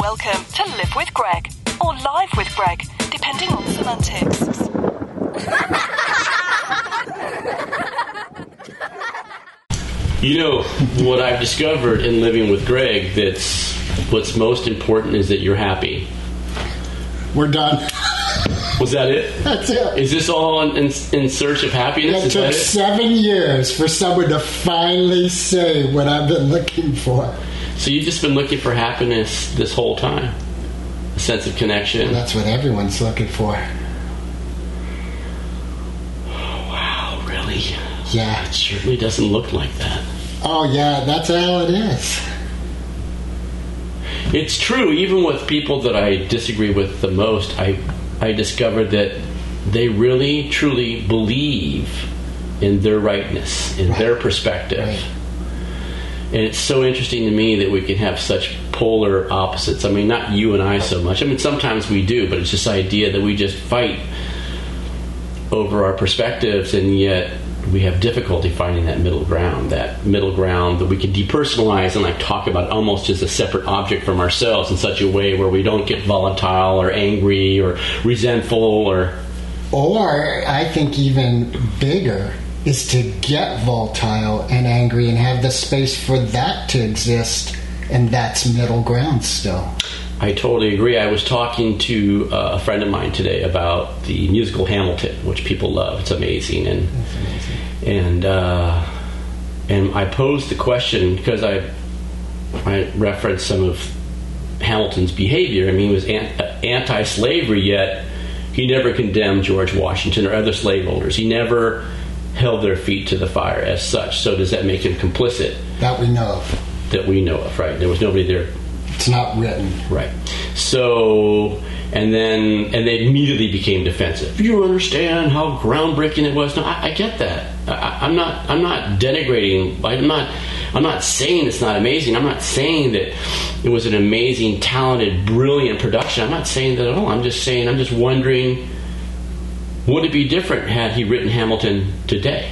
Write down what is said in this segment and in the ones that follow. Welcome to Live with Greg, or Live with Greg, depending on the semantics. You know, what I've discovered in living with Greg, that's what's most important is that you're happy. We're done. Was that it? That's it. Is this all in search of happiness? It took 7 years for someone to finally say what I've been looking for. So you've just been looking for happiness this whole time? A sense of connection? That's what everyone's looking for. Oh, wow, really? Yeah. It certainly doesn't look like that. Oh, yeah, that's how it is. It's true. Even with people that I disagree with the most, I discovered that they really, truly believe in their rightness, in their perspective. Right. And it's so interesting to me that we can have such polar opposites. I mean, not you and I so much. I mean, sometimes we do, but it's this idea that we just fight over our perspectives, and yet we have difficulty finding that middle ground that we can depersonalize and like talk about almost as a separate object from ourselves in such a way where we don't get volatile or angry or resentful or I think even bigger is to get volatile and angry and have the space for that to exist, and that's middle ground still. I totally agree. I was talking to a friend of mine today about the musical Hamilton, which people love. It's amazing. And and I posed the question because I referenced some of Hamilton's behavior. I mean, he was anti-slavery, yet he never condemned George Washington or other slave holders. He never held their feet to the fire as such. So does that make him complicit? That we know of. That we know of, right? There was nobody there. It's not written. Right. So, and they immediately became defensive. You understand how groundbreaking it was? No, I get that. I'm not denigrating. I'm not saying it's not amazing. I'm not saying that it was an amazing, talented, brilliant production. I'm not saying that at all. I'm just saying, I'm just wondering, would it be different had he written Hamilton today?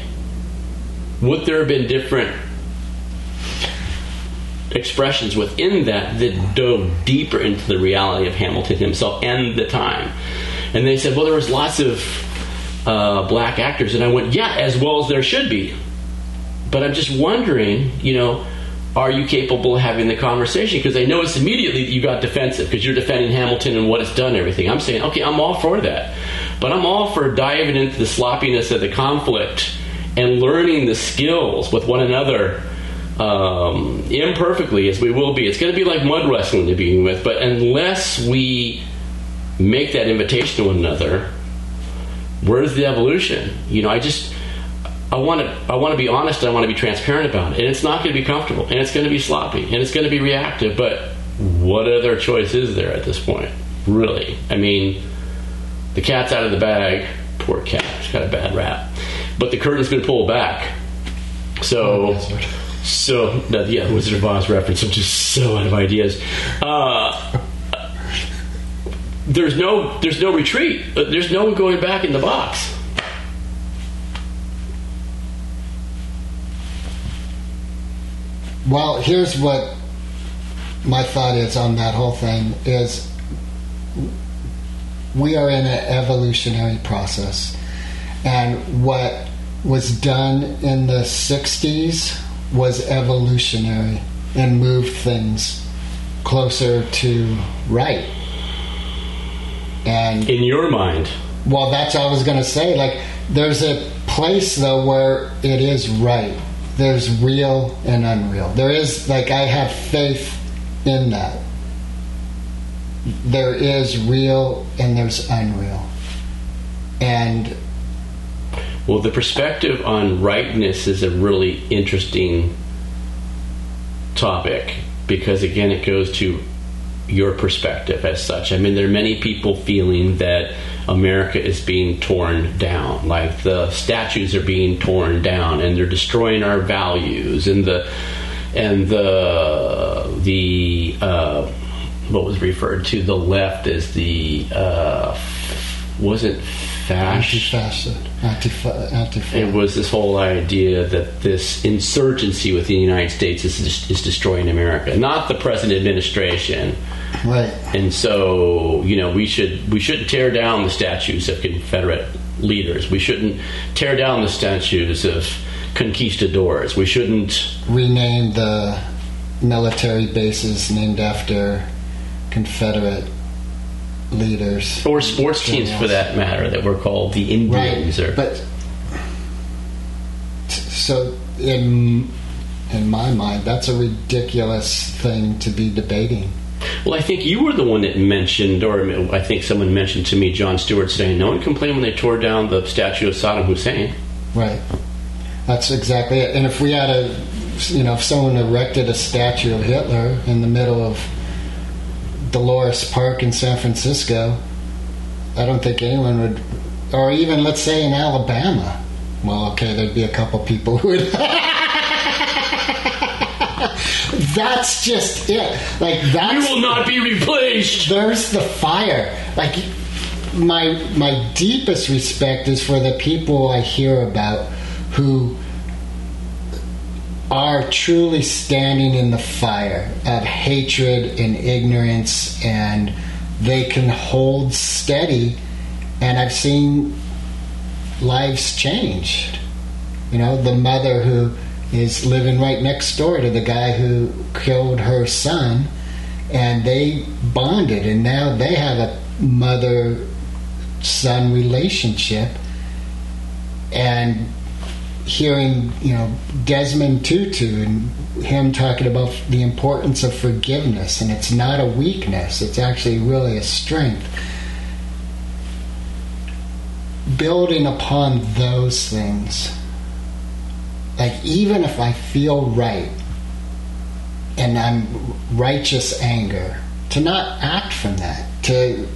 Would there have been different expressions within that dove deeper into the reality of Hamilton himself and the time? And they said, well, there was lots of black actors. And I went, yeah, as well as there should be. But I'm just wondering, you know, are you capable of having the conversation? Because I noticed immediately that you got defensive because you're defending Hamilton and what it's done and everything. I'm saying, okay, I'm all for that. But I'm all for diving into the sloppiness of the conflict and learning the skills with one another imperfectly as we will be. It's going to be like mud wrestling to begin with, but unless we make that invitation to one another, where's the evolution? You know, I want to be honest, and I want to be transparent about it, and it's not going to be comfortable, and it's going to be sloppy, and it's going to be reactive, but what other choice is there at this point? Really? I mean, the cat's out of the bag. Poor cat. It's got a bad rap. But the curtain's been pulled back. So, Wizard of Oz reference. I'm just so out of ideas. There's no retreat. There's no going back in the box. Well, here's what my thought is on that whole thing is we are in an evolutionary process. And what was done in the 60s was evolutionary and moved things closer to right. And in your mind. Well, that's what I was going to say. Like, there's a place, though, where it is right. There's real and unreal. There is, like, I have faith in that. There is real and there's unreal. And well, the perspective on rightness is a really interesting topic because, again, it goes to your perspective as such. I mean, there are many people feeling that America is being torn down, like the statues are being torn down and they're destroying our values and the what was referred to the left as the wasn't anti-fascist. It was this whole idea that this insurgency within the United States is destroying America, not the present administration. Right. And so, you know, we shouldn't tear down the statues of Confederate leaders. We shouldn't tear down the statues of conquistadors. We shouldn't rename the military bases named after Confederate leaders or sports teams, for that matter, that were called the Indians. Right. But so in my mind, that's a ridiculous thing to be debating. Well, I think you were the one that mentioned, or I think someone mentioned to me, John Stewart saying, no one complained when they tore down the statue of Saddam Hussein. Right. That's exactly it. And if we had if someone erected a statue of Hitler in the middle of Dolores Park in San Francisco, I don't think anyone would, or even, let's say, in Alabama. Well, okay, there'd be a couple people who would... That's just it. Like, that you will not be replaced. There's the fire. Like, my deepest respect is for the people I hear about who are truly standing in the fire of hatred and ignorance, and they can hold steady. And I've seen lives changed. You know, the mother who is living right next door to the guy who killed her son, and they bonded, and now they have a mother-son relationship. And hearing, you know, Desmond Tutu and him talking about the importance of forgiveness, and it's not a weakness, it's actually really a strength. Building upon those things. Like, even if I feel right and I'm righteous anger, to not act from that,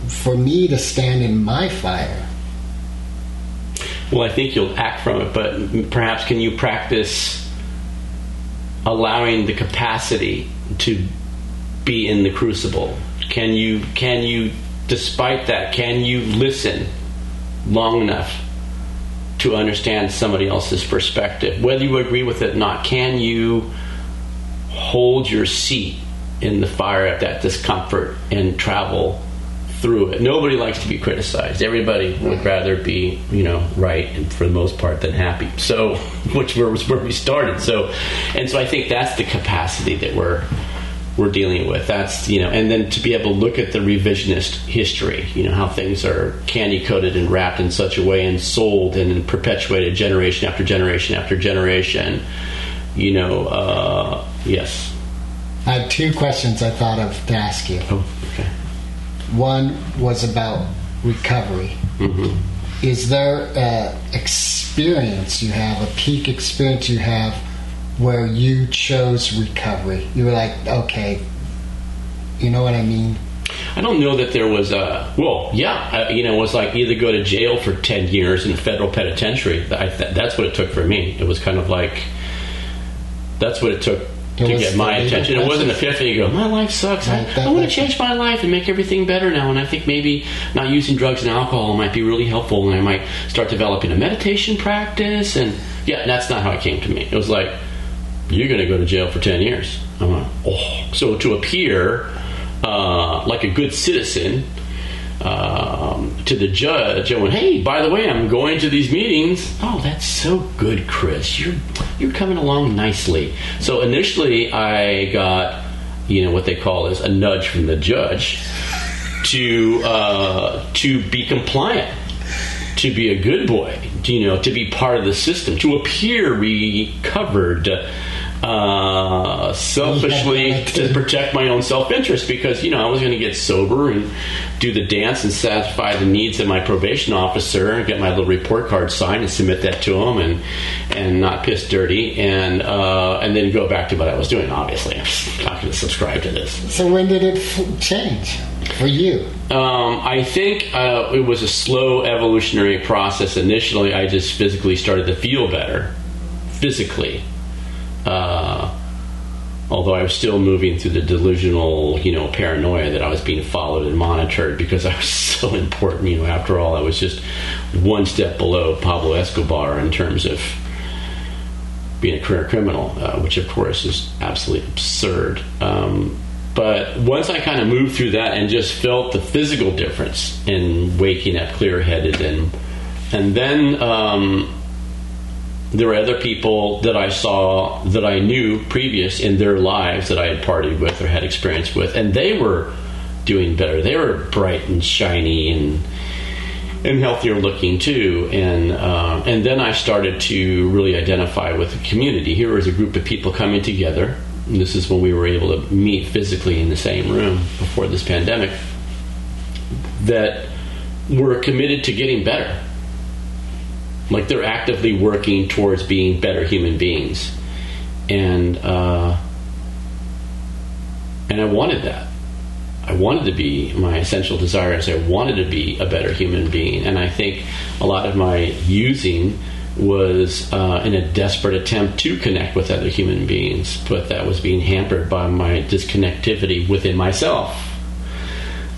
for me to stand in my fire. Well, I think you'll act from it, but perhaps can you practice allowing the capacity to be in the crucible? Can you, despite that, can you listen long enough to understand somebody else's perspective, whether you agree with it or not? Can you hold your seat in the fire of that discomfort and travel through it? Nobody likes to be criticized. Everybody would rather be, you know, right, and for the most part, than happy. So, which was where we started. So I think that's the capacity that we're dealing with. That's, you know, and then to be able to look at the revisionist history, you know, how things are candy coated and wrapped in such a way and sold and perpetuated generation after generation after generation. You know, yes. I had two questions I thought of to ask you. Oh, okay. One was about recovery. Mm-hmm. Is there an experience you have, a peak experience you have, where you chose recovery? You were like, okay, you know what I mean? I don't know that there was it was like either go to jail for 10 years in a federal penitentiary. That's what it took for me. It was kind of like, that's what it took to get my attention. It wasn't a fifth and you go, my life sucks. I want to change my life and make everything better now. And I think maybe not using drugs and alcohol might be really helpful. And I might start developing a meditation practice. And yeah, that's not how it came to me. It was like, you're going to go to jail for 10 years. I'm like, oh. So to appear like a good citizen to the judge, I went, hey, by the way, I'm going to these meetings. Oh, that's so good, Chris. You're coming along nicely. So initially I got, you know, what they call is a nudge from the judge to be compliant, to be a good boy, you know, to be part of the system, to appear recovered, selfishly, to protect my own self-interest, because, you know, I was going to get sober and do the dance and satisfy the needs of my probation officer and get my little report card signed and submit that to him and not piss dirty and then go back to what I was doing. Obviously, I'm not going to subscribe to this. So when did it change for you? I think it was a slow evolutionary process. Initially, I just physically started to feel better. Physically. although I was still moving through the delusional, paranoia that I was being followed and monitored because I was so important. After all, I was just one step below Pablo Escobar in terms of being a career criminal, which of course is absolutely absurd. But once I kind of moved through that and just felt the physical difference in waking up clear-headed, and then there were other people that I saw that I knew previous in their lives that I had partied with or had experience with, and they were doing better. They were bright and shiny and healthier looking too. And then I started to really identify with the community. Here was a group of people coming together. And this is when we were able to meet physically in the same room before this pandemic, that were committed to getting better. Like, they're actively working towards being better human beings. And I wanted that. I wanted to be, my essential desire is I wanted to be a better human being. And I think a lot of my using was in a desperate attempt to connect with other human beings, but that was being hampered by my disconnectivity within myself.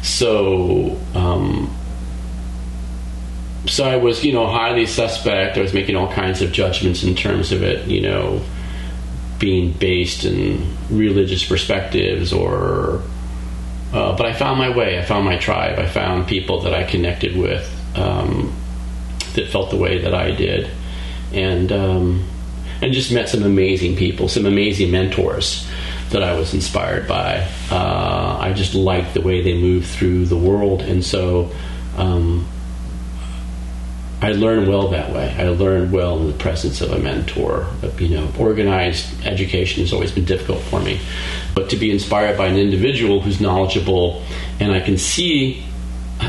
So I was, highly suspect. I was making all kinds of judgments in terms of it, being based in religious perspectives or... but I found my way. I found my tribe. I found people that I connected with that felt the way that I did, and just met some amazing people, some amazing mentors that I was inspired by. I just liked the way they moved through the world, and so I learned well that way. I learned well in the presence of a mentor. Organized education has always been difficult for me. But to be inspired by an individual who's knowledgeable and I can see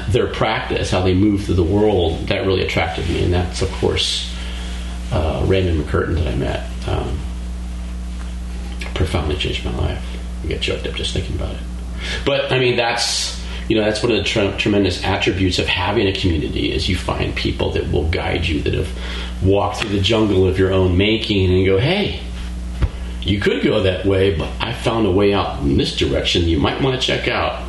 their practice, how they move through the world, that really attracted me. And that's, of course, Raymond McCurtain that I met. Profoundly changed my life. I get choked up just thinking about it. But, that's... that's one of the tremendous attributes of having a community, is you find people that will guide you, that have walked through the jungle of your own making and go, hey, you could go that way, but I found a way out in this direction you might want to check out.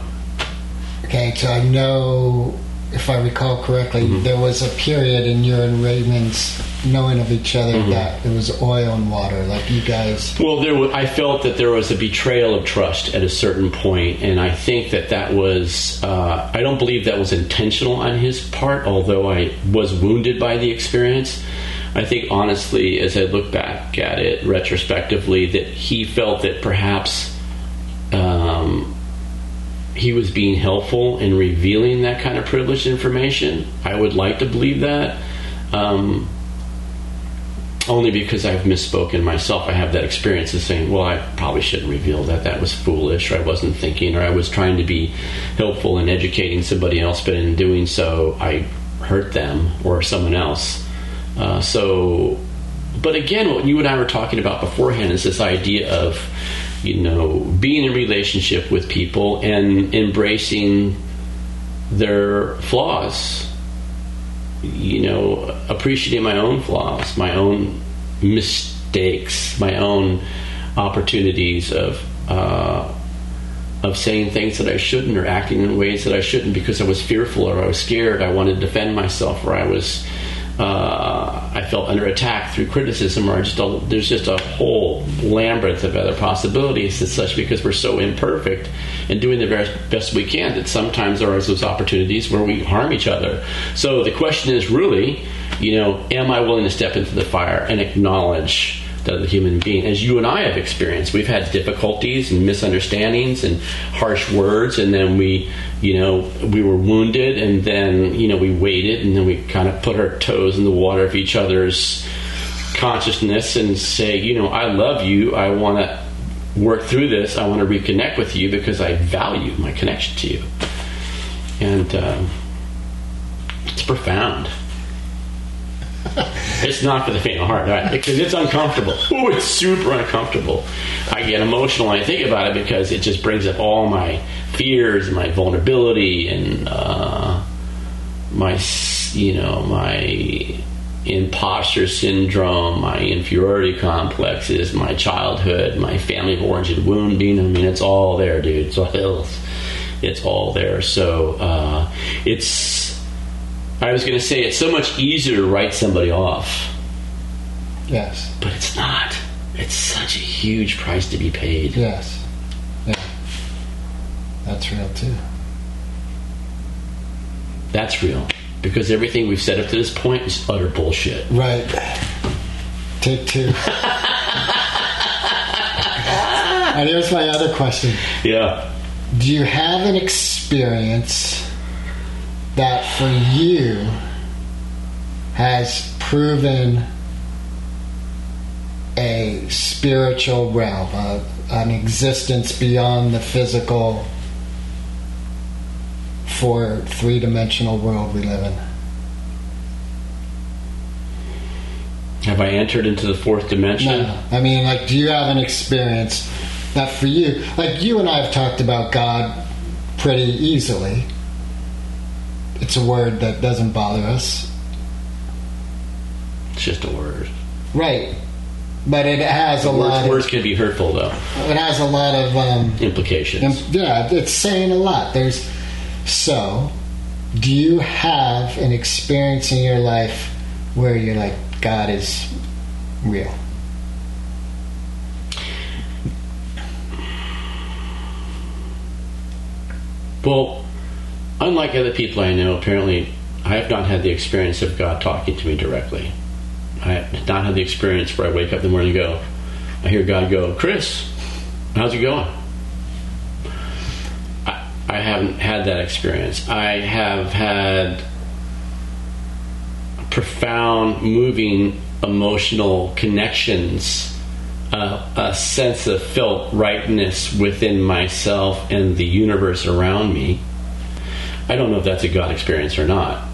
Okay, so I know, if I recall correctly, there was a period in you and Raymond's knowing of each other that it was oil and water, like you guys... Well, I felt that there was a betrayal of trust at a certain point, and I think that was... I don't believe that was intentional on his part, although I was wounded by the experience. I think, honestly, as I look back at it retrospectively, that he felt that perhaps he was being helpful in revealing that kind of privileged information. I would like to believe that. Only because I've misspoken myself. I have that experience of saying, well, I probably shouldn't reveal that. That was foolish, or I wasn't thinking, or I was trying to be helpful in educating somebody else, but in doing so, I hurt them or someone else. But again, what you and I were talking about beforehand is this idea of, being in relationship with people and embracing their flaws. Appreciating my own flaws, my own mistakes, my own opportunities of saying things that I shouldn't or acting in ways that I shouldn't because I was fearful or I was scared. I wanted to defend myself, or I felt under attack through criticism, or there's just a whole labyrinth of other possibilities as such, because we're so imperfect and doing the very best we can, that sometimes there are those opportunities where we harm each other. So the question is really, am I willing to step into the fire and acknowledge that the human being, as you and I have experienced, we've had difficulties and misunderstandings and harsh words, and then we were wounded, and then we waited, and then we kind of put our toes in the water of each other's consciousness and say, I love you, I want to work through this, I want to reconnect with you because I value my connection to you. And it's profound. It's not for the faint of heart, right? Because it's uncomfortable. Oh, it's super uncomfortable. I get emotional when I think about it, because it just brings up all my fears and my vulnerability and my imposter syndrome, my inferiority complexes, my childhood, my family of origin wounding. I mean, it's all there, dude. It's all there. So I was going to say, it's so much easier to write somebody off. Yes. But it's not. It's such a huge price to be paid. Yes. Yeah. That's real, too. That's real. Because everything we've said up to this point is utter bullshit. Right. Take two. And here's my other question. Yeah. Do you have an experience that for you has proven a spiritual realm, an existence beyond the physical, for three-dimensional world we live in? Have I entered into the fourth dimension? No. I mean, like, do you have an experience that for you, like, you and I have talked about God pretty easily. It's a word that doesn't bother us. It's just a word. Right. But it has a lot of... Words can be hurtful, though. It has a lot of... implications. Yeah, it's saying a lot. So, do you have an experience in your life where you're like, God is real? Well, unlike other people I know, apparently I have not had the experience of God talking to me directly. I have not had the experience where I wake up in the morning and go, I hear God go, Chris, how's it going? I haven't had that experience. I have had profound, moving, emotional connections, a sense of felt rightness within myself and the universe around me. I don't know if that's a God experience or not.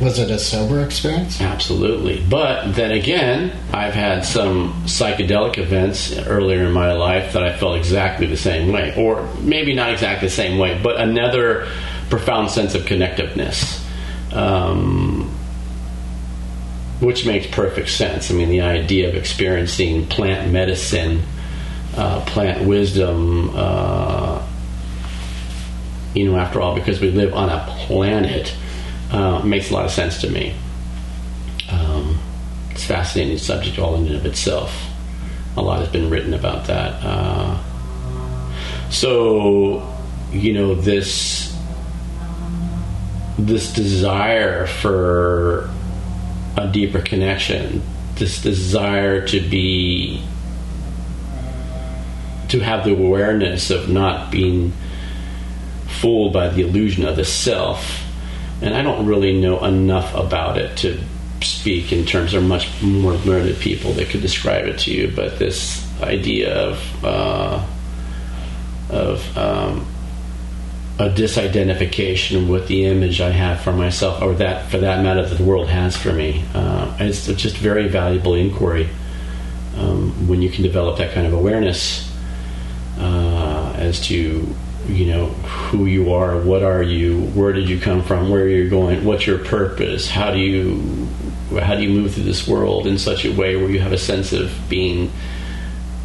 Was it a sober experience? Absolutely. But then again, I've had some psychedelic events earlier in my life that I felt exactly the same way. Or maybe not exactly the same way, but another profound sense of connectiveness. Which makes perfect sense. I mean, the idea of experiencing plant medicine, plant wisdom, after all, because we live on a planet... makes a lot of sense to me. It's a fascinating subject all in and of itself. A lot has been written about that. This desire for a deeper connection, this desire to have the awareness of not being fooled by the illusion of the self. And I don't really know enough about it to speak in terms of much more learned people that could describe it to you. But this idea of a disidentification with the image I have for myself, or that, for that matter, that the world has for me, it's just very valuable inquiry when you can develop that kind of awareness as to. Who you are, what are you, where did you come from, where you're going, what's your purpose, how do you move through this world in such a way where you have a sense of being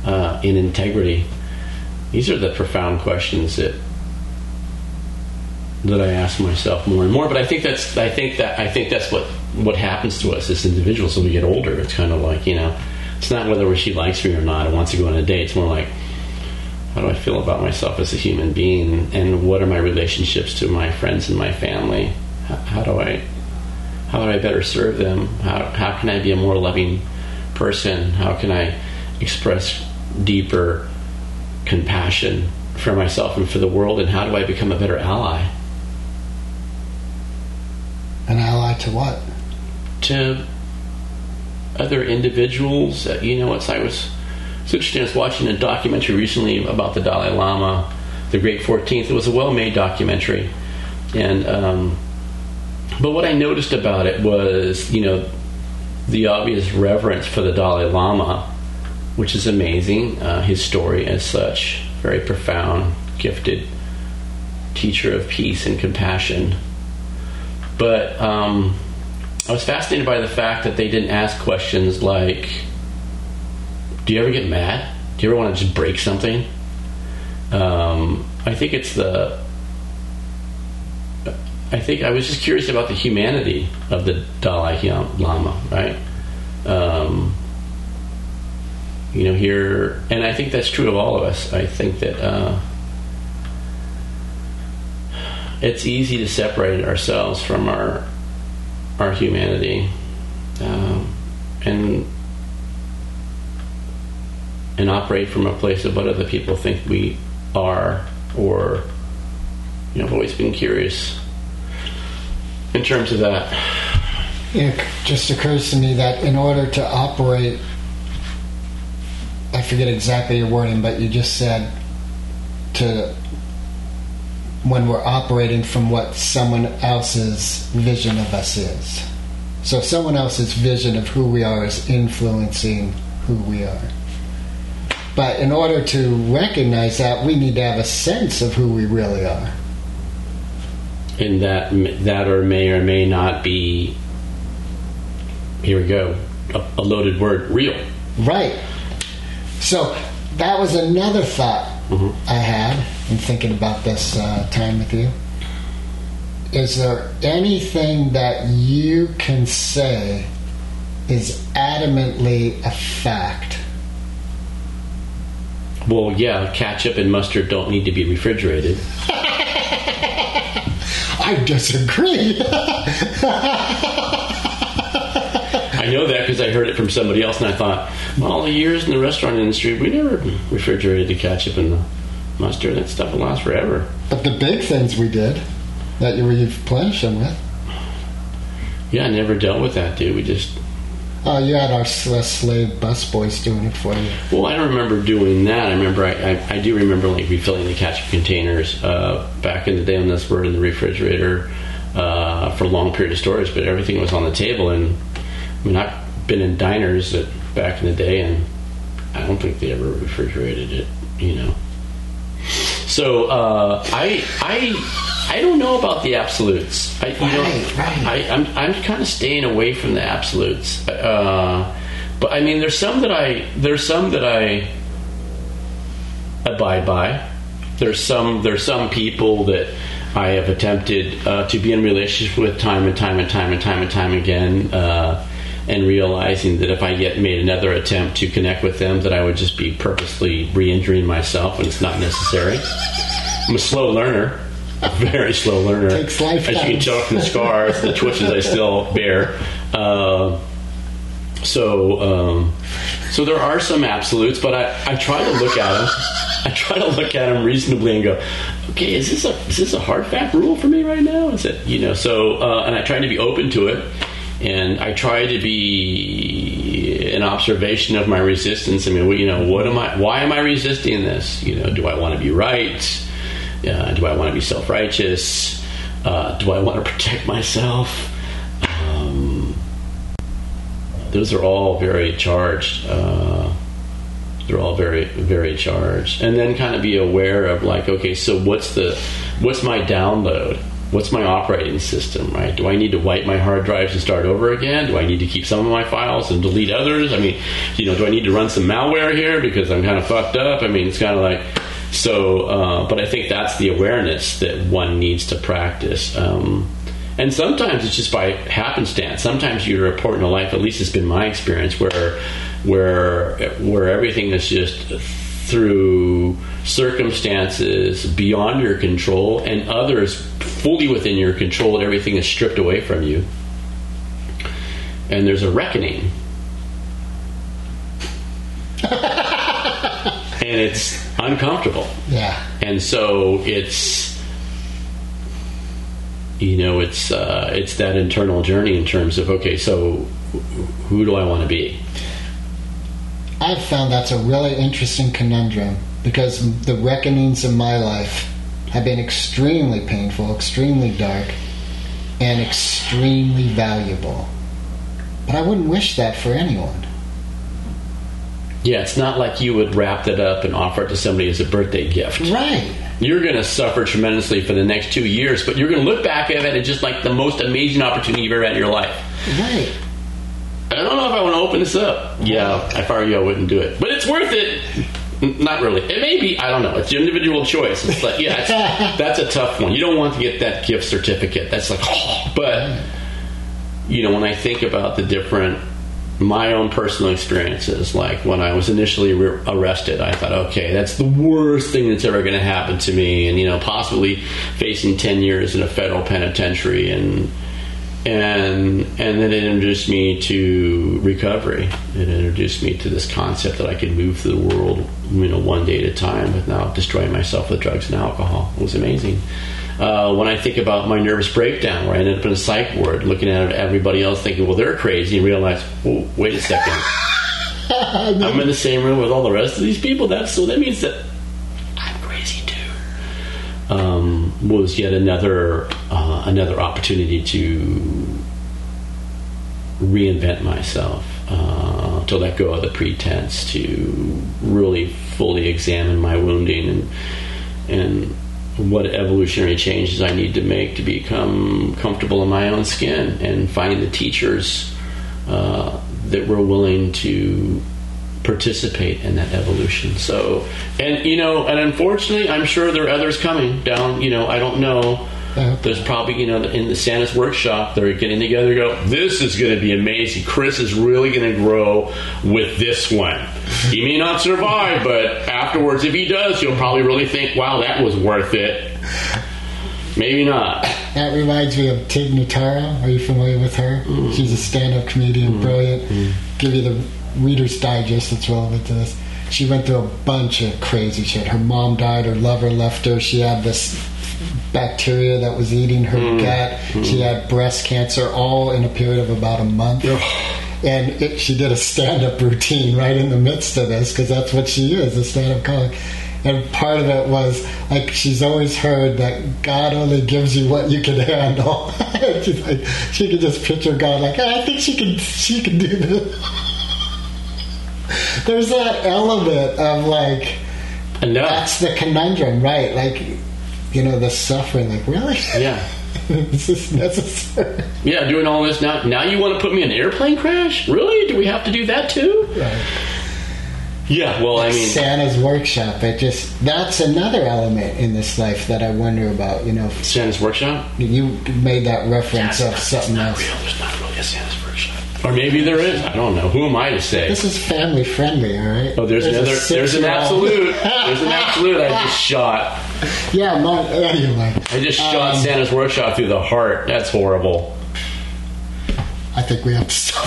in integrity. These are the profound questions that I ask myself more and more. But I think that's what happens to us as individuals when we get older. It's kind of like, it's not whether she likes me or not or wants to go on a date. It's more like, how do I feel about myself as a human being, and what are my relationships to my friends and my family? How do I better serve them? How can I be a more loving person? How can I express deeper compassion for myself and for the world? And how do I become a better ally? An ally to what? To other individuals. It's interesting, I was watching a documentary recently about the Dalai Lama, the Great 14th. It was a well-made documentary. And but what I noticed about it was, the obvious reverence for the Dalai Lama, which is amazing. His story as such, very profound, gifted teacher of peace and compassion. But I was fascinated by the fact that they didn't ask questions like, do you ever get mad? Do you ever want to just break something? I was just curious about the humanity of the Dalai Lama, right? Here, and I think that's true of all of us. I think that it's easy to separate ourselves from our humanity, and operate from a place of what other people think we are, or, you know, I've always been curious in terms of that. It just occurs to me that in order to operate, I forget exactly your wording, but you just said when we're operating from what someone else's vision of us is. So someone else's vision of who we are is influencing who we are. But in order to recognize that, we need to have a sense of who we really are. And that or may not be, here we go, a loaded word, real. Right. So that was another thought I had in thinking about this time with you. Is there anything that you can say is adamantly a fact? Well, yeah, ketchup and mustard don't need to be refrigerated. I disagree. I know that because I heard it from somebody else, and I thought, well, all the years in the restaurant industry, we never refrigerated the ketchup and the mustard. That stuff will last forever. But the big things we did, that you replenished them with. Yeah, I never dealt with that, dude. We just... Oh, you had our slave busboys doing it for you. Well, I don't remember doing that. I do remember like refilling the ketchup containers back in the day, when those were in the refrigerator for a long period of storage. But everything was on the table, and I mean, I've been in diners back in the day, and I don't think they ever refrigerated it. You know, so I don't know about the absolutes. I'm kind of staying away from the absolutes. But I mean, there's some that I abide by. There's some people that I have attempted to be in relationship with time and time again, and realizing that if I made another attempt to connect with them, that I would just be purposely re-injuring myself, and it's not necessary. I'm a slow learner. A very slow learner. Takes life. As you can tell from the scars, the twitches I still bear. So there are some absolutes, but I try to look at them. I try to look at them reasonably and go, okay, is this a hard fact rule for me right now? Is it, you know? So and I try to be open to it, and I try to be an observation of my resistance. I mean, you know, why am I resisting this? You know, do I want to be right? Do I want to be self-righteous? Do I want to protect myself? Those are all very charged. They're all very, very charged. And then kind of be aware of like, okay, so what's my download? What's my operating system, right? Do I need to wipe my hard drives and start over again? Do I need to keep some of my files and delete others? I mean, you know, do I need to run some malware here because I'm kind of fucked up? I mean, it's kind of like... So, but I think that's the awareness that one needs to practice. And sometimes it's just by happenstance. Sometimes you're reporting a life, at least it's been my experience, where everything is just through circumstances beyond your control and others fully within your control, and everything is stripped away from you. And there's a reckoning. And it's uncomfortable. Yeah. And so it's, you know, it's that internal journey in terms of, okay, so who do I want to be? I've found that's a really interesting conundrum because the reckonings in my life have been extremely painful, extremely dark, and extremely valuable. But I wouldn't wish that for anyone. Yeah, it's not like you would wrap it up and offer it to somebody as a birthday gift. Right. You're going to suffer tremendously for the next 2 years, but you're going to look back at it as just like the most amazing opportunity you've ever had in your life. Right. I don't know if I want to open this up. Yeah, if I were you, I wouldn't do it. But it's worth it. Not really. It may be, I don't know. It's your individual choice. It's like, yeah, that's a tough one. You don't want to get that gift certificate. That's like, oh. But, you know, when I think about the different, my own personal experiences, like when I was initially arrested, I thought, okay, that's the worst thing that's ever going to happen to me. And, you know, possibly facing 10 years in a federal penitentiary and then it introduced me to recovery. It introduced me to this concept that I could move through the world, you know, one day at a time without destroying myself with drugs and alcohol. It was amazing. When I think about my nervous breakdown, where I ended up in a psych ward, looking at everybody else thinking, well, they're crazy, and realize, oh, wait a second. I'm in the same room with all the rest of these people. So that means that I'm crazy too. Was yet another opportunity to reinvent myself, to let go of the pretense, to really fully examine my wounding and what evolutionary changes I need to make to become comfortable in my own skin, and find the teachers that were willing to participate in that evolution. So, and you know, and unfortunately, I'm sure there are others coming down. You know, I don't know. There's probably, you know, in the Santa's workshop, they're getting together and go, this is going to be amazing. Chris is really going to grow with this one. He may not survive, but afterwards, if he does, you'll probably really think, wow, that was worth it. Maybe not. That reminds me of Tig Notaro. Are you familiar with her? Mm. She's a stand-up comedian, brilliant. Mm. Give you the Reader's Digest that's relevant to this. She went through a bunch of crazy shit. Her mom died, her lover left her. She had this bacteria that was eating her gut. She had breast cancer, all in a period of about a month. And she did a stand-up routine right in the midst of this, because that's what she is, a stand-up comic. And part of it was, like, she's always heard that God only gives you what you can handle. She's like, she could just picture God like, hey, I think she can do this. There's that element of, like, enough. That's the conundrum, right? Like, you know, the suffering, like, really? Yeah. This is necessary. Yeah, doing all this now. Now you want to put me in an airplane crash? Really? Do we have to do that too? Right. Yeah, well, like, I mean, Santa's workshop. That's another element in this life that I wonder about, you know. Santa's workshop? You made that reference of something else. Real. There's not really a Santa's workshop. Or maybe there is. I don't know. Who am I to say? This is family friendly, all right? Oh, there's an absolute. There's an absolute I just shot. Yeah, anyway. I just shot Santa's workshop through the heart. That's horrible. I think we have to stop.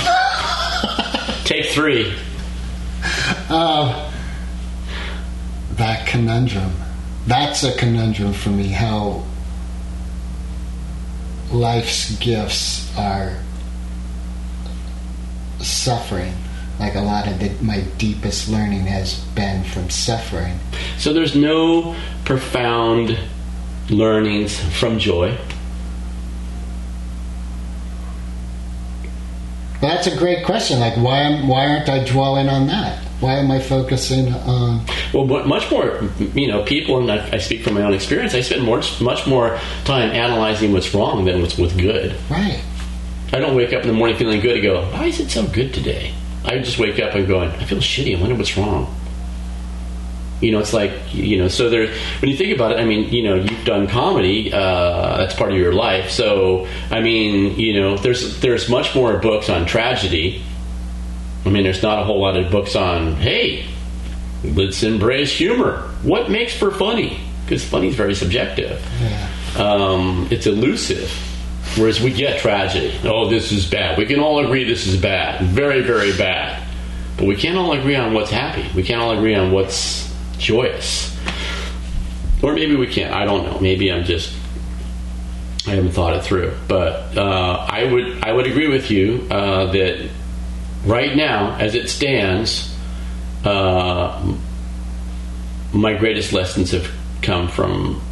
Take 3. That conundrum. That's a conundrum for me, how life's gifts are suffering. Like, a lot of my deepest learning has been from suffering. So there's no profound learnings from joy. That's a great question. Like, why aren't I dwelling on that? Why am I focusing on? Well, but much more, you know, people, and I speak from my own experience, I spend much more time analyzing what's wrong than what's good. Right. I don't wake up in the morning feeling good and go, why is it so good today? I just wake up and going, I feel shitty. I wonder what's wrong. You know, it's like, you know, so there, when you think about it, I mean, you know, you've done comedy. That's part of your life. So, I mean, you know, there's much more books on tragedy. I mean, there's not a whole lot of books on, hey, let's embrace humor. What makes for funny? Because funny is very subjective. Yeah. It's elusive. Whereas we get tragedy. Oh, this is bad. We can all agree this is bad. Very, very bad. But we can't all agree on what's happy. We can't all agree on what's joyous. Or maybe we can't. I don't know. Maybe I haven't thought it through. But I would agree with you that right now, as it stands, my greatest lessons have come from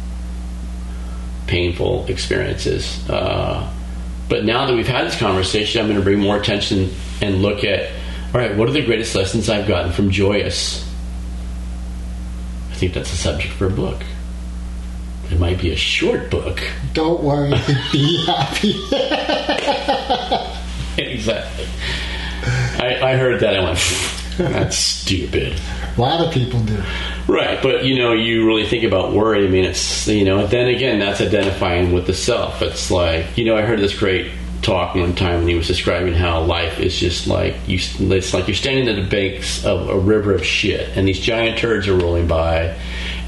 painful experiences, but now that we've had this conversation, I'm going to bring more attention and look at, all right, what are the greatest lessons I've gotten from joyous? I think that's a subject for a book. It might be a short book. Don't worry, be happy. things that I heard that and I went, that's stupid. A lot of people do. Right, but you know, you really think about worry. I mean, it's, you know, then again, that's identifying with the self. It's like, you know, I heard this great talk one time and he was describing how life is just like it's like you're standing at the banks of a river of shit and these giant turds are rolling by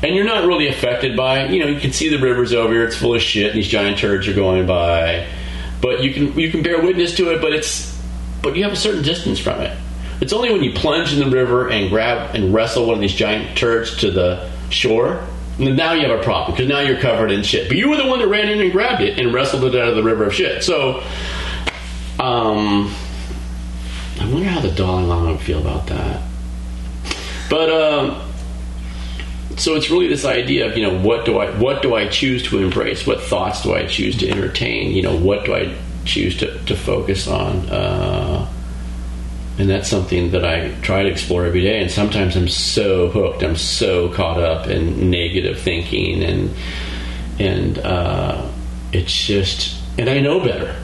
and you're not really affected by it. You know, you can see the river's over here, it's full of shit and these giant turds are going by, but you can bear witness to it, but you have a certain distance from it. It's only when you plunge in the river and grab and wrestle one of these giant turds to the shore, and now you have a problem, because now you're covered in shit. But you were the one that ran in and grabbed it and wrestled it out of the river of shit. So, I wonder how the Dalai Lama would feel about that. But, so it's really this idea of, you know, what do I choose to embrace? What thoughts do I choose to entertain? You know, what do I choose to focus on? And that's something that I try to explore every day. And sometimes I'm so hooked, I'm so caught up in negative thinking, and it's just, and I know better.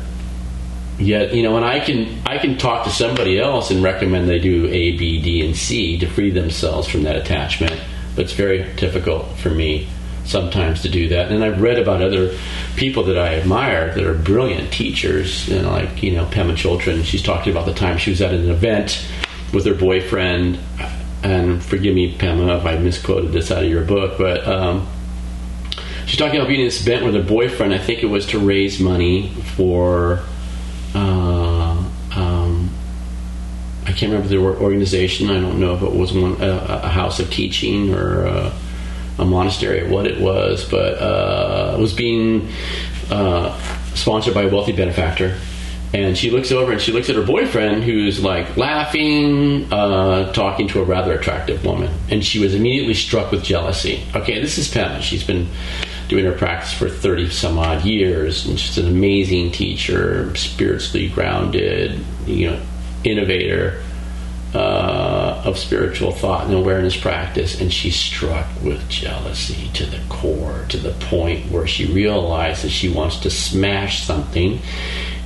Yet, you know, and I can talk to somebody else and recommend they do A, B, D, and C to free themselves from that attachment. But it's very difficult for me sometimes to do that. And I've read about other people that I admire that are brilliant teachers, and like, you know, Pema Chödrön, she's talking about the time she was at an event with her boyfriend, and forgive me, Pema, if I misquoted this out of your book, but she's talking about being in this event with her boyfriend. I think it was to raise money for I can't remember the organization. I don't know if it was a house of teaching or a monastery, what it was, but it was being sponsored by a wealthy benefactor. And she looks over and she looks at her boyfriend, who's like laughing, talking to a rather attractive woman, and she was immediately struck with jealousy. Okay, this is Pema. She's been doing her practice for 30 some odd years, and she's an amazing teacher, spiritually grounded, you know, innovator of spiritual thought and awareness practice, and she's struck with jealousy to the core, to the point where she realizes she wants to smash something,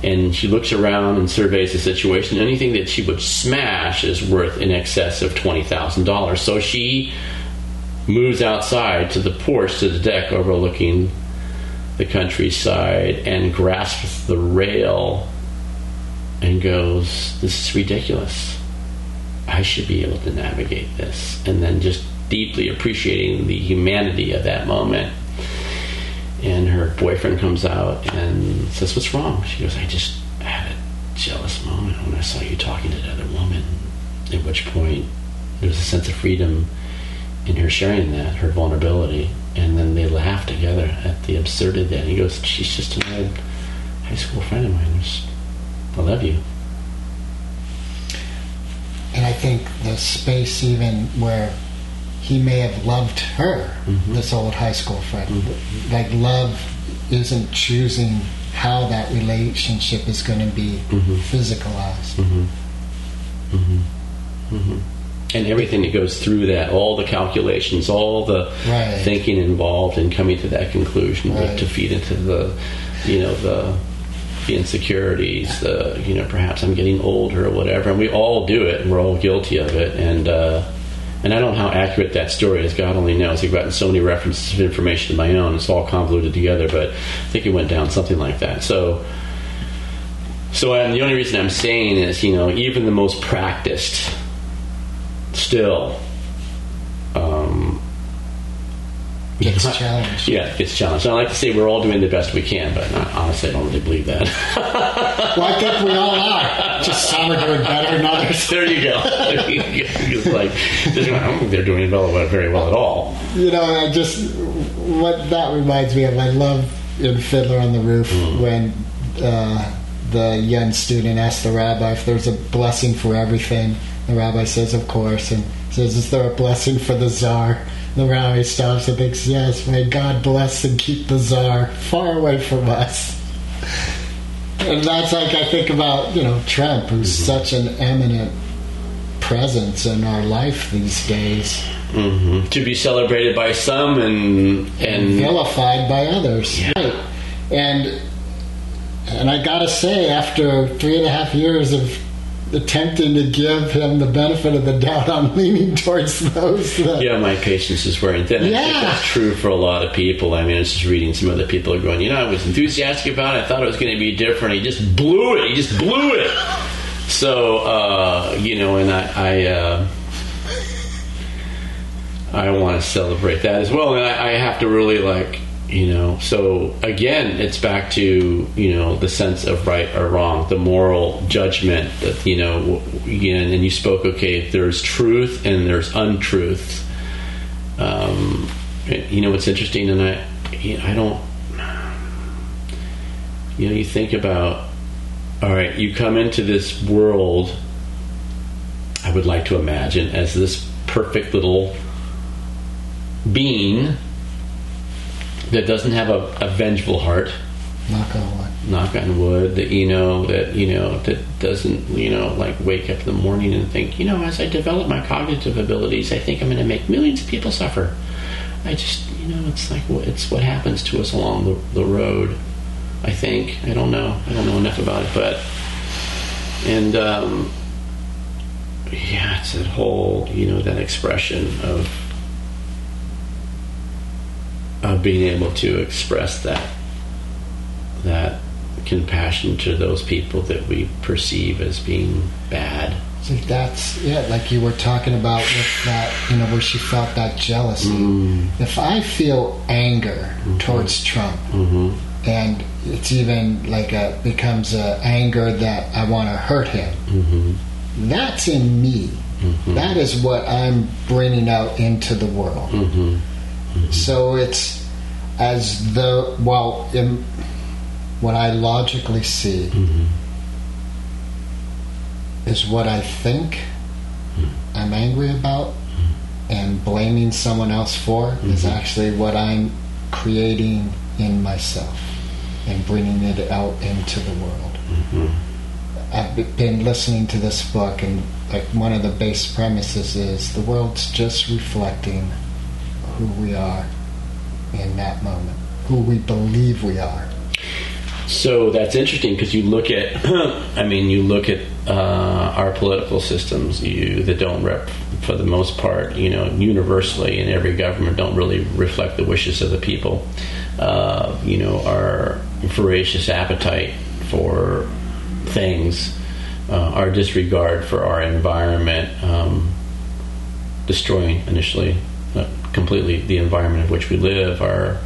and she looks around and surveys the situation. Anything that she would smash is worth in excess of $20,000. So she moves outside to the porch, to the deck overlooking the countryside, and grasps the rail and goes, "This is ridiculous. I should be able to navigate this." And then just deeply appreciating the humanity of that moment. And her boyfriend comes out and says, "What's wrong?" She goes, "I just had a jealous moment when I saw you talking to another woman." At which point there was a sense of freedom in her sharing that, her vulnerability. And then they laugh together at the absurdity of that. And he goes, "She's just an old high school friend of mine. I love you." And I think the space even where he may have loved her, mm-hmm. this old high school friend, mm-hmm. like love isn't choosing how that relationship is going to be mm-hmm. physicalized. Mm-hmm. Mm-hmm. Mm-hmm. And everything that goes through that, all the calculations, all the right. thinking involved in coming to that conclusion, right. to feed into the, you know, the insecurities, the, you know, perhaps I'm getting older or whatever, and we all do it, and we're all guilty of it, and I don't know how accurate that story is. God only knows. I've gotten so many references of information of my own, it's all convoluted together, but I think it went down something like that. So the only reason I'm saying is, you know, even the most practiced still gets challenged. Yeah, it gets challenged. And I like to say we're all doing the best we can, but honestly, I don't really believe that. Well, I think we all are. Just some are doing better than others. There you go. It's like, I don't think they're doing very well at all. You know, I just, what that reminds me of, I love in Fiddler on the Roof when the young student asks the rabbi if there's a blessing for everything. The rabbi says, "Of course," and says, "Is there a blessing for the czar?" The rabbi stops and thinks, "Yes, may God bless and keep the czar far away from us." And that's like, I think about, you know, Trump, who's mm-hmm. such an eminent presence in our life these days. Mm-hmm. To be celebrated by some and vilified by others. Yeah. Right. And And I gotta say, after 3.5 years of attempting to give him the benefit of the doubt, I'm leaning towards those. My patience is wearing thin. Yeah. I think that's true for a lot of people. I mean, I was just reading some other people are going, I was enthusiastic about it. I thought it was going to be different. He just blew it. So, and I want to celebrate that as well. And I have to really so again, it's back to, the sense of right or wrong, the moral judgment that, and you spoke, if there's truth and there's untruth, it's interesting. And I don't, you think about, all right, you come into this world, I would like to imagine, as this perfect little being that doesn't have a vengeful heart. Knock on wood. Knock on wood. That that doesn't wake up in the morning and think as I develop my cognitive abilities, I think I'm going to make millions of people suffer. I just it's what happens to us along the road. I think I don't know enough about it, it's that whole that expression of. Being able to express that compassion to those people that we perceive as being bad. I think that's it. Like you were talking about with that, where she felt that jealousy. Mm-hmm. If I feel anger mm-hmm. towards Trump, mm-hmm. and it's even becomes a anger that I want to hurt him, mm-hmm. that's in me. Mm-hmm. That is what I'm bringing out into the world. Mm-hmm. Mm-hmm. So it's as though, what I logically see mm-hmm. is what I think mm-hmm. I'm angry about, mm-hmm. and blaming someone else for mm-hmm. is actually what I'm creating in myself and bringing it out into the world. Mm-hmm. I've been listening to this book, and one of the base premises is the world's just reflecting who we are in that moment, who we believe we are. So that's interesting because you look at, our political systems that don't for the most part, universally in every government don't really reflect the wishes of the people. Our voracious appetite for things, our disregard for our environment, destroying initially completely the environment in which we live. We're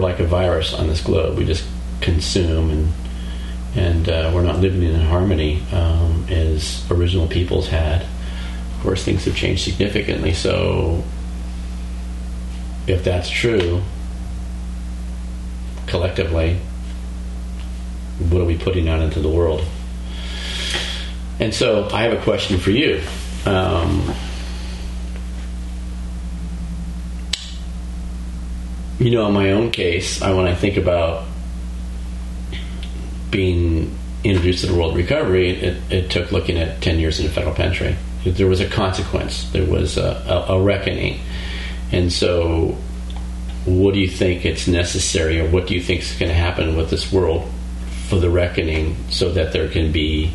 like a virus on this globe. We just consume and we're not living in harmony as original peoples had. Of course, things have changed significantly. So, if that's true, collectively, what are we putting out into the world? And so, I have a question for you. In my own case, when I think about being introduced to the world recovery, it took looking at 10 years in a federal penitentiary. There was a consequence. There was a reckoning. And so what do you think it's necessary, or what do you think is going to happen with this world for the reckoning so that there can be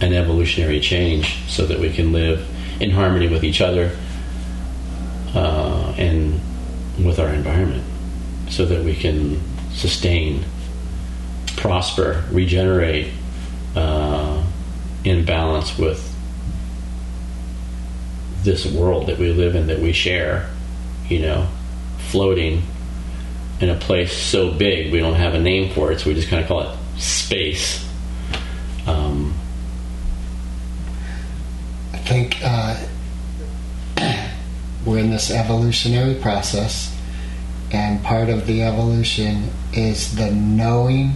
an evolutionary change so that we can live in harmony with each other and with our environment, so that we can sustain, prosper, regenerate in balance with this world that we live in, that we share, floating in a place so big we don't have a name for it, so we just kind of call it space. I think we're in this evolutionary process, and part of the evolution is the knowing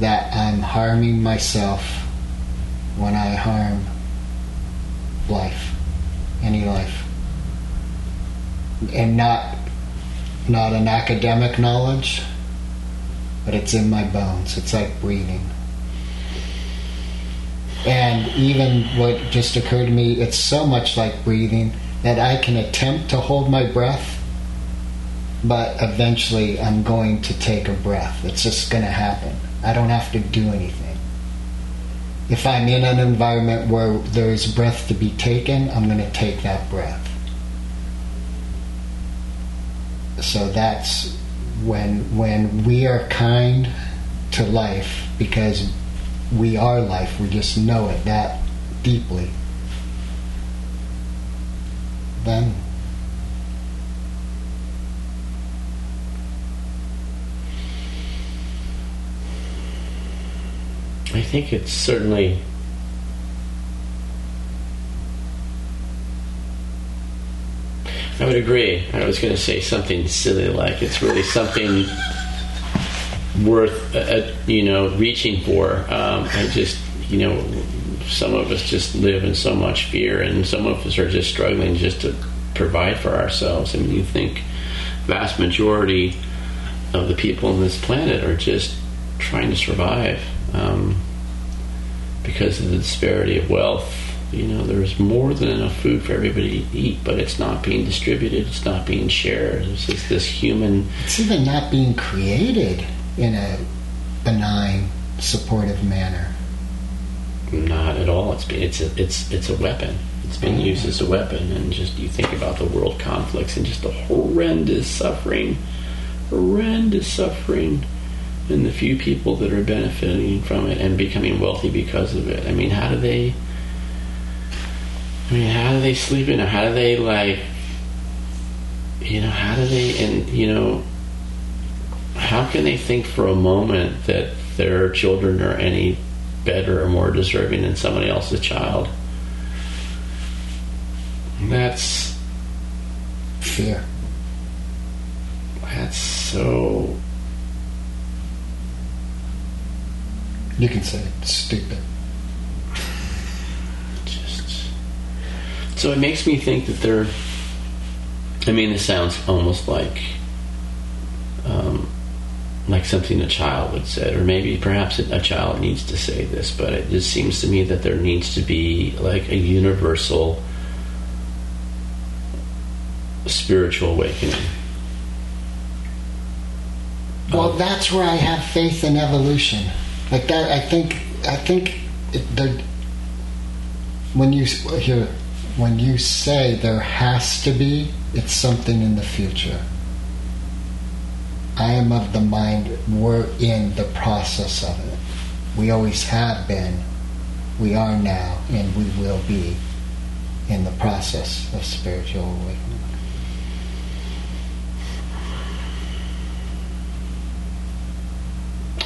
that I'm harming myself when I harm life, any life. And not an academic knowledge, but it's in my bones. It's like breathing. And even what just occurred to me, it's so much like breathing that I can attempt to hold my breath but eventually I'm going to take a breath. It's just going to happen. I don't have to do anything. If I'm in an environment where there is breath to be taken, I'm going to take that breath. So that's when we are kind to life, because we are life, we just know it that deeply, then I think it's certainly I would agree. I was going to say something silly like it's really something worth reaching for. Some of us just live in so much fear, and some of us are just struggling just to provide for ourselves. I mean, you think vast majority of the people on this planet are just trying to survive because of the disparity of wealth. There's more than enough food for everybody to eat, but it's not being distributed, it's not being shared. It's just this human... It's even not being created in a benign, supportive manner. Not at all. It's a weapon. It's been used as a weapon, and just you think about the world conflicts and just the horrendous suffering, and the few people that are benefiting from it and becoming wealthy because of it. I mean, how do they sleep in it? How can they think for a moment that their children are any better or more deserving than somebody else's child? That's fear. That's so... You can say it's stupid. So it makes me think that this sounds almost like something a child would say, or maybe perhaps a child needs to say this, but it just seems to me that there needs to be like a universal spiritual awakening. Well, that's where I have faith in evolution. Like that, I think when you say there has to be, it's something in the future. I am of the mind we're in the process of it. We always have been, we are now, and we will be in the process of spiritual awakening.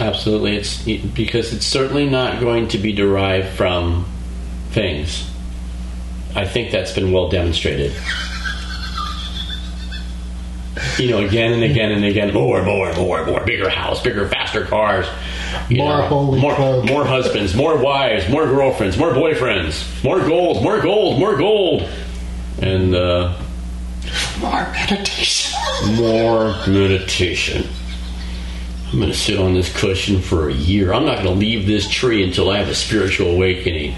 Absolutely. It's because it's certainly not going to be derived from things. I think that's been well demonstrated. Again and again and again, more, bigger house, bigger, faster cars, more husbands, more wives, more girlfriends, more boyfriends, more gold, and more meditation. I'm going to sit on this cushion for a year. I'm not going to leave this tree until I have a spiritual awakening.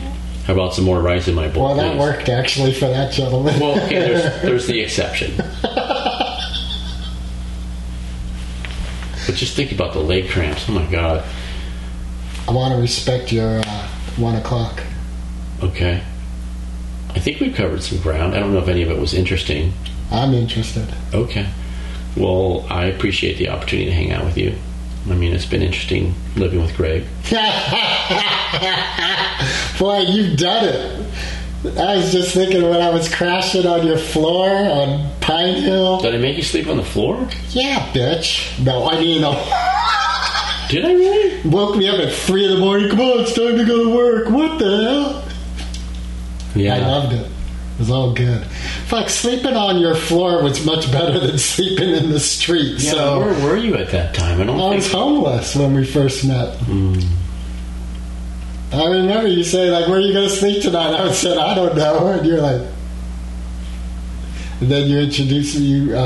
How about some more rice in my bowl? Well, that worked, actually, for that gentleman. Well, okay, there's the exception. But just think about the leg cramps. Oh, my God. I want to respect your 1 o'clock. Okay. I think we've covered some ground. I don't know if any of it was interesting. I'm interested. Okay. Well, I appreciate the opportunity to hang out with you. I mean, it's been interesting living with Greg. Boy, you've done it. I was just thinking when I was crashing on your floor on Pine Hill. Did I make you sleep on the floor? Yeah, bitch. No, I mean... Did I really? Woke me up at 3 in the morning. Come on, it's time to go to work. What the hell? Yeah. I loved it. It was all good. Fuck, sleeping on your floor was much better than sleeping in the street. Yeah, so where were you at that time? I was homeless when we first met. Mm. I remember you saying, like, where are you going to sleep tonight? I said, I don't know. And you're like... And then you introduced me, you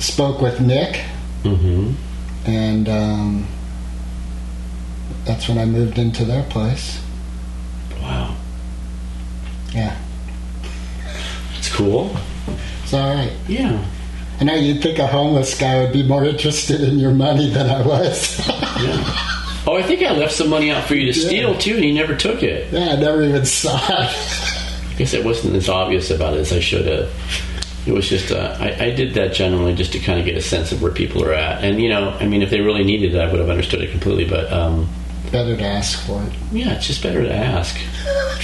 spoke with Nick. Mm-hmm. And that's when I moved into their place. Wow. Yeah. It's cool. It's all right. Yeah. You know, you'd think a homeless guy would be more interested in your money than I was. Yeah. Oh, I think I left some money out for you to steal, too, and you never took it. Yeah, I never even saw it. I guess I wasn't as obvious about it as I should have. It was just, I did that generally just to kind of get a sense of where people are at. And, you know, I mean, if they really needed it, I would have understood it completely, but... better to ask for it. Yeah, it's just better to ask.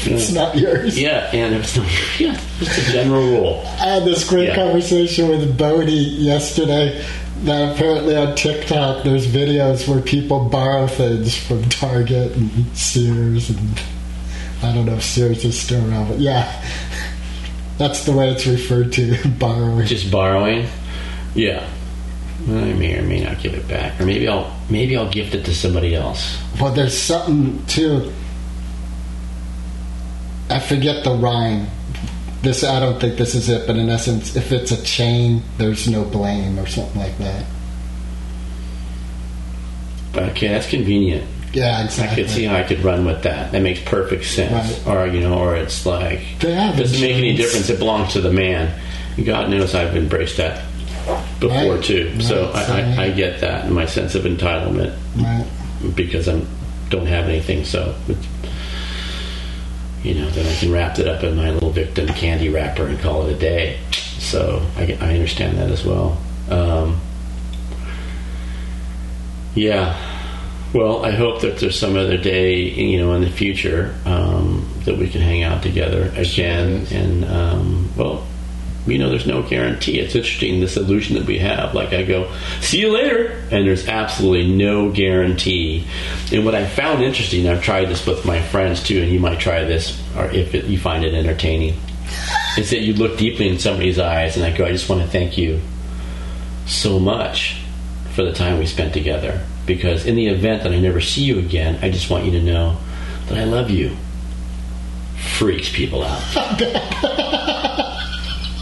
It's not yours. Yeah, and it's not yours. Yeah, it's a general rule. I had this great conversation with Bodhi yesterday. Now, apparently on TikTok, there's videos where people borrow things from Target and Sears, and I don't know if Sears is still around, but yeah, that's the way it's referred to, borrowing. Just borrowing? Yeah. I may or may not give it back, or maybe I'll gift it to somebody else. Well, there's something too. I forget the rhyme. This, I don't think this is it, but in essence, if it's a chain, there's no blame or something like that. Okay, that's convenient. Yeah, exactly. I could see how I could run with that. That makes perfect sense. Right. Or, you know, or it's like, doesn't make any difference. It belongs to the man. God knows I've embraced that before, too. Right. So I get that in my sense of entitlement. Right. Because I don't have anything, so... you know, then I can wrap it up in my little victim candy wrapper and call it a day. So I understand that as well. Yeah. Well, I hope that there's some other day, you know, in the future that we can hang out together again. And, well, you know, there's no guarantee. It's interesting, this illusion that we have. Like, I go, see you later. And there's absolutely no guarantee. And what I found interesting, I've tried this with my friends too, and you might try this, or you find it entertaining, is that you look deeply in somebody's eyes and I go, I just want to thank you so much for the time we spent together. Because in the event that I never see you again, I just want you to know that I love you. Freaks people out.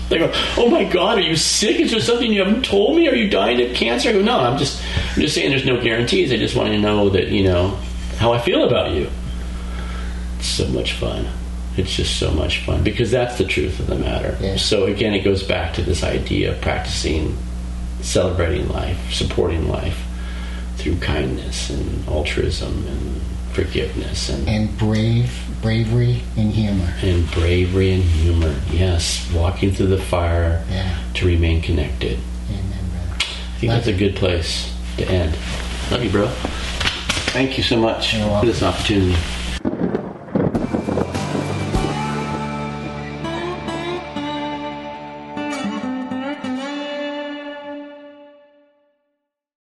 They go, oh my God, are you sick? Is there something you haven't told me? Are you dying of cancer? I go, no, I'm just saying there's no guarantees. I just want to know that, you know, how I feel about you. It's so much fun. It's just so much fun. Because that's the truth of the matter. Yeah. So again, it goes back to this idea of practicing, celebrating life, supporting life through kindness and altruism and forgiveness and bravery and humor. And bravery and humor, yes. Walking through the fire to remain connected. Amen, brother. I think that's a good place to end. Love you, bro. Thank you so much for this opportunity.